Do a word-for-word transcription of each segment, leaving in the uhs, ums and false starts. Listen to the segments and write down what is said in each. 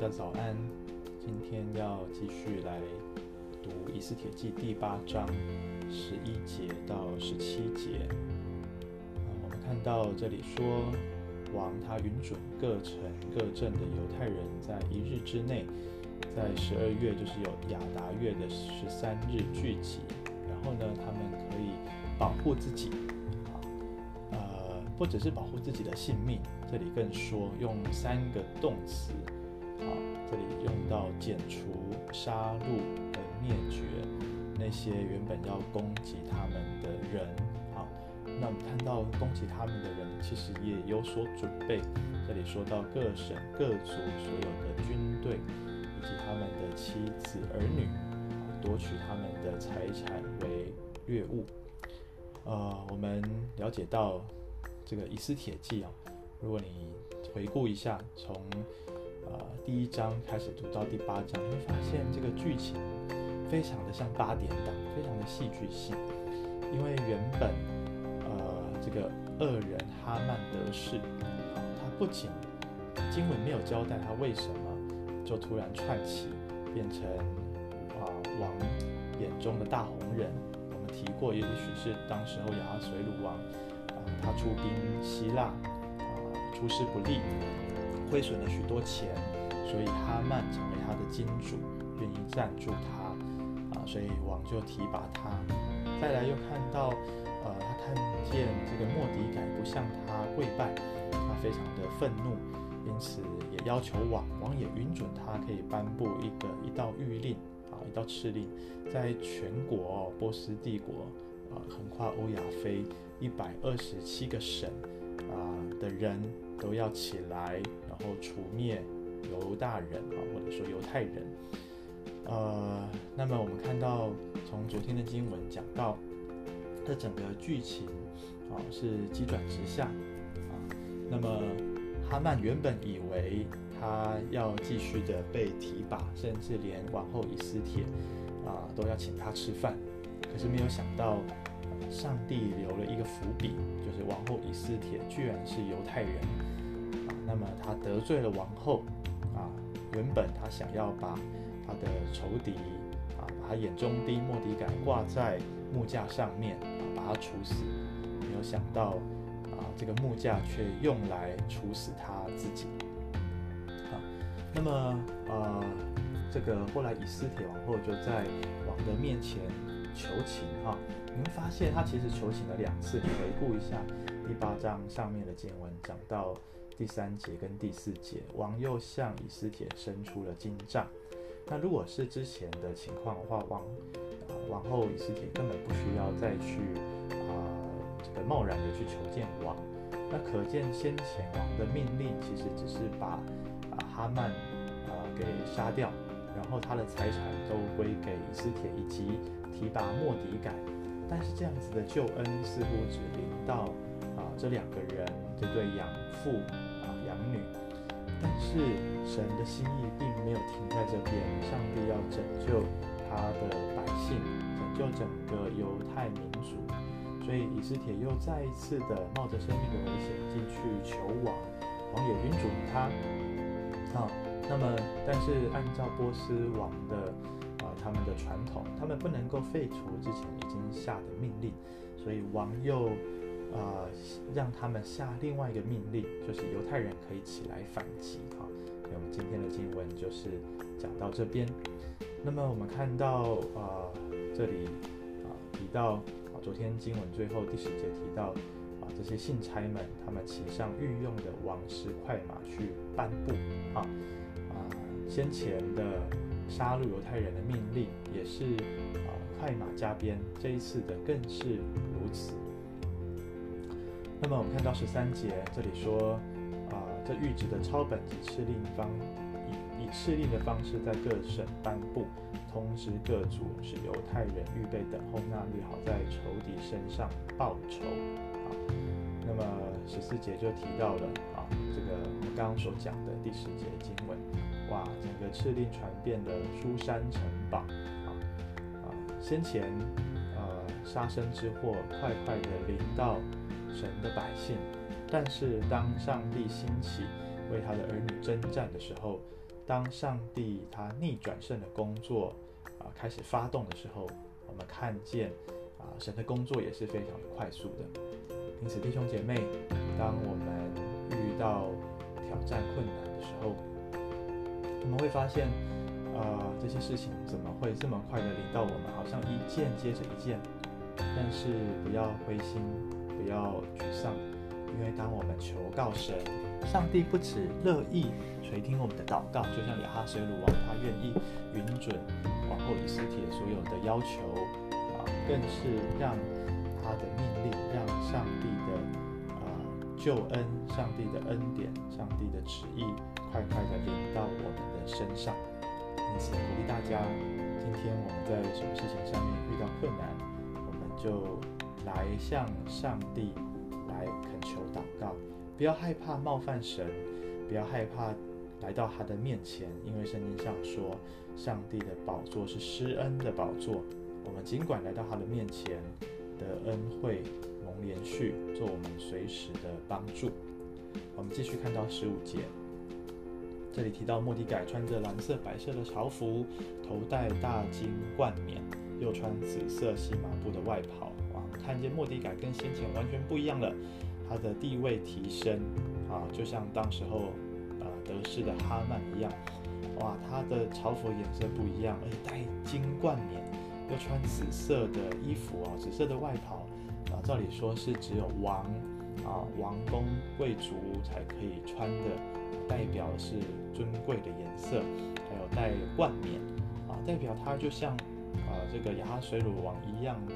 家早安，今天要继续来读《以斯帖记》第八章十一节到十七节。我们看到这里说，王他允准各城各镇的犹太人在一日之内，在十二月就是有雅达月的十三日聚集，然后呢，他们可以保护自己。不只是保护自己的性命，这里更说用三个动词，好，这里用到剪除、杀戮跟灭绝那些原本要攻击他们的人。好，那我们看到攻击他们的人其实也有所准备，这里说到各省各族所有的军队以及他们的妻子儿女，夺取他们的财产为掠物。呃，我们了解到这个以斯帖记啊，如果你回顾一下，从呃第一章开始读到第八章，你会发现这个剧情非常的像八点档，非常的戏剧性。因为原本呃这个恶人哈曼得势，啊，他不仅经文没有交代他为什么就突然窜起，变成啊、呃、王眼中的大红人。我们提过，也许是当时候亚哈水鲁王。他出兵希腊，呃、出师不利，亏损了许多钱，所以哈曼成为他的金主，愿意赞助他，呃、所以王就提拔他。再来又看到，呃、他看见这个末底改不向他跪拜，他非常的愤怒，因此也要求王，王也允准他可以颁布一个一道谕令，啊，一道敕令，在全国，哦、波斯帝国。呃、横跨欧亚非一百二十七个省、呃、的人都要起来，然后除灭犹大人，啊，或者说犹太人。呃，那么我们看到从昨天的经文讲到，这整个剧情啊，呃、是急转直下啊，呃。那么哈曼原本以为他要继续的被提拔，甚至连王后以斯帖啊，呃、都要请他吃饭。可是没有想到，上帝留了一个伏笔，就是王后以斯帖居然是犹太人，啊，那么他得罪了王后，啊，原本他想要把他的仇敌，啊，把他眼中钉末底改挂在木架上面，啊，把他处死，没有想到，啊，这个木架却用来处死他自己，啊，那么呃，这个后来以斯帖王后就在王的面前。求情哈，你们发现他其实求情了两次。你回顾一下第八章上面的经文，讲到第三节跟第四节，王又向以斯帖伸出了金杖。那如果是之前的情况的话，王、呃、王后以斯帖根本不需要再去啊、呃、这个贸然的去求见王。那可见先前王的命令其实只是把、呃、哈曼啊、呃、给杀掉。然后他的财产都归给以斯帖以及提拔末底改，但是这样子的救恩似乎只临到啊、呃、这两个人，这对养父啊、呃、养女，但是神的心意并没有停在这边，上帝要拯救他的百姓，拯救整个犹太民族，所以以斯帖又再一次的冒着生命的危险进去求王，王也允准他，啊、嗯。那么，但是按照波斯王的啊、呃、他们的传统，他们不能够废除之前已经下的命令，所以王又啊、呃、让他们下另外一个命令，就是犹太人可以起来反击啊。所以我们今天的经文就是讲到这边。那么我们看到啊、呃、这里啊、呃、提到啊、呃、昨天经文最后第十节提到啊、这些信差们他们骑上御用的王室快马去颁布啊。先前的杀戮犹太人的命令也是啊、呃、快马加鞭，这一次的更是如此。那么我们看到十三节，这里说啊、呃，这谕旨的抄本及敕令方以以敕令的方式在各省颁布，通知各族，使犹太人预备等候那日，好在仇敌身上报仇。啊，那么十四节就提到了啊，这个我们刚刚所讲的第十节经文。哇，整个敕令传遍了书珊城堡，啊啊、先前呃杀身之祸快快的临到神的百姓，但是当上帝兴起为他的儿女征战的时候，当上帝他逆转胜的工作啊、呃、开始发动的时候，我们看见啊、呃、神的工作也是非常的快速的。因此，弟兄姐妹，当我们遇到挑战困难的时候，我们会发现，呃，这些事情怎么会这么快的临到我们？好像一件接着一件。但是不要灰心，不要沮丧，因为当我们求告神，上帝不只乐意垂听我们的祷告，就像亚哈水鲁王，他愿意允准皇后以斯帖所有的要求，啊、呃，更是让他的命令，让上帝的、呃、救恩，上帝的恩典，上帝的旨意快快的临到我们的身上。因此鼓励大家，今天我们在什么事情上面遇到困难，我们就来向上帝来恳求祷告，不要害怕冒犯神，不要害怕来到他的面前，因为圣经上说上帝的宝座是施恩的宝座，我们尽管来到他的面前，的恩惠蒙连续做我们随时的帮助。我们继续看到十五节，这里提到末底改穿着蓝色白色的朝服，头戴大金冠冕，又穿紫色细麻布的外袍。哇，看见末底改跟先前完全不一样了，他的地位提升啊，就像当时候呃得势的哈曼一样。哇，他的朝服颜色不一样，而且戴金冠冕，要穿紫色的衣服啊，紫色的外袍啊，照理说是只有王啊、王公贵族才可以穿的，代表是尊贵的颜色，还有戴冠冕啊，代表他就像啊这个亚哈水鲁王一样的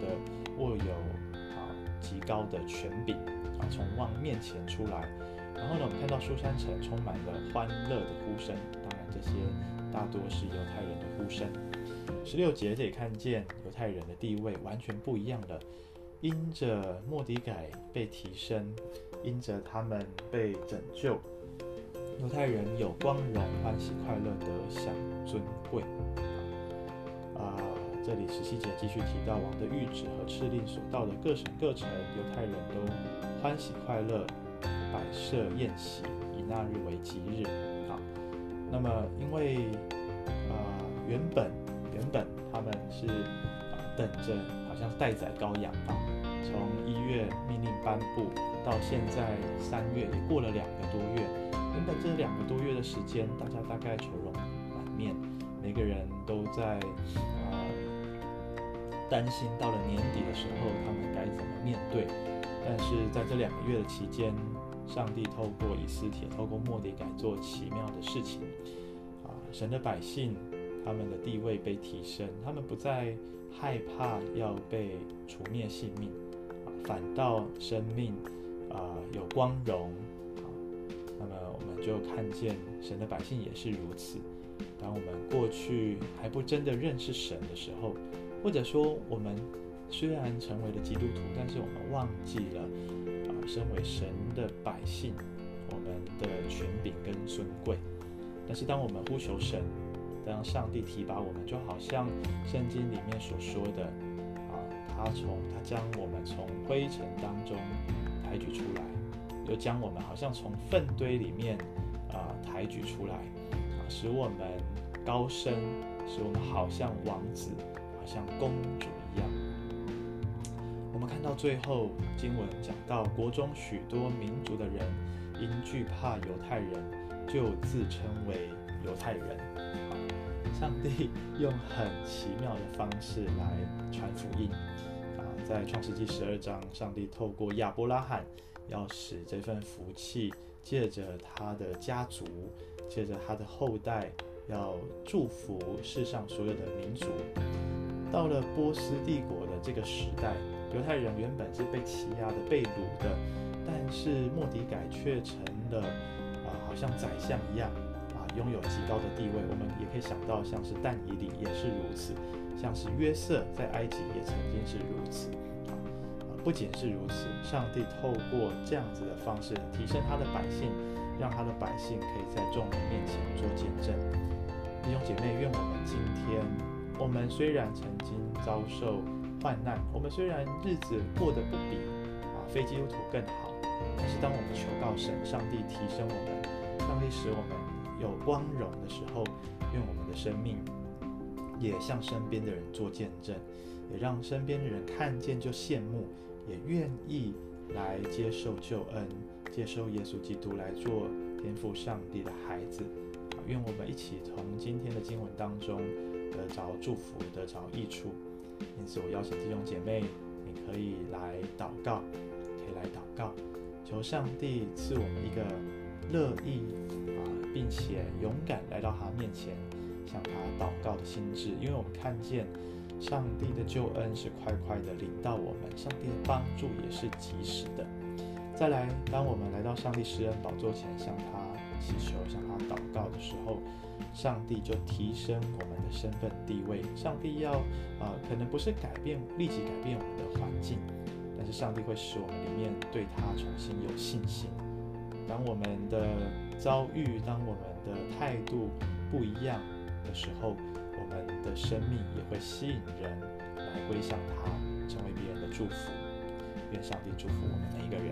握有啊极高的权柄啊，从王面前出来。然后呢，我们看到书珊城充满了欢乐的呼声，当然这些大多是犹太人的呼声。十六节这里看见犹太人的地位完全不一样了，因着末底改被提升，因着他们被拯救，犹太人有光荣、欢喜、快乐得享尊贵。啊、呃，这里十七节继续提到王的谕旨和敕令所到的各省各城，犹太人都欢喜快乐，摆设宴席，以那日为吉日。啊，那么因为啊、呃、原本。原本他们是、呃、等着，好像待宰羔羊吧。从一月命令颁布到现在三月，也过了两个多月。原本这两个多月的时间，大家大概愁容满面，每个人都在呃担心到了年底的时候，他们该怎么面对。但是在这两个月的期间，上帝透过以斯帖，透过末底改做奇妙的事情。啊、呃，神的百姓，他们的地位被提升，他们不再害怕要被除灭性命，啊、反倒生命啊、呃、有光荣啊。那么我们就看见神的百姓也是如此。当我们过去还不真的认识神的时候，或者说我们虽然成为了基督徒，但是我们忘记了啊、呃，身为神的百姓，我们的权柄跟尊贵。但是当我们呼求神，当上帝提拔我们，就好像圣经里面所说的，啊，他从他将我们从灰尘当中抬举出来，又将我们好像从粪堆里面啊、呃、抬举出来，啊，使我们高升，使我们好像王子，好像公主一样。我们看到最后经文讲到，国中许多民族的人因惧怕犹太人，就自称为犹太人。上帝用很奇妙的方式来传福音，啊，在创世纪十二章，上帝透过亚伯拉罕，要使这份福气借着他的家族，借着他的后代，要祝福世上所有的民族。到了波斯帝国的这个时代，犹太人原本是被欺压的、被掳的，但是末底改却成了啊、呃，好像宰相一样。拥有极高的地位，我们也可以想到，像是但以理也是如此，像是约瑟在埃及也曾经是如此。不仅是如此，上帝透过这样子的方式提升他的百姓，让他的百姓可以在众人面前做见证。弟兄姐妹，愿我们今天，我们虽然曾经遭受患难，我们虽然日子过得不比啊非基督徒更好，但是当我们求告神，上帝提升我们，上帝使我们有光荣的时候，愿我们的生命也向身边的人做见证，也让身边的人看见就羡慕，也愿意来接受救恩，接受耶稣基督来做天父上帝的孩子。愿我们一起从今天的经文当中得着祝福，得着益处。因此我邀请弟兄姐妹，你可以来祷告，可以来祷告，求上帝赐我们一个乐意、啊、并且勇敢来到他面前向他祷告的心志。因为我们看见上帝的救恩是快快的临到我们，上帝的帮助也是及时的。再来，当我们来到上帝施恩宝座前向他祈求、向他祷告的时候，上帝就提升我们的身份地位。上帝要、呃、可能不是改变立即改变我们的环境，但是上帝会使我们里面对他重新有信心。当我们的遭遇，当我们的态度不一样的时候，我们的生命也会吸引人来归向他，成为别人的祝福。愿上帝祝福我们每一个人。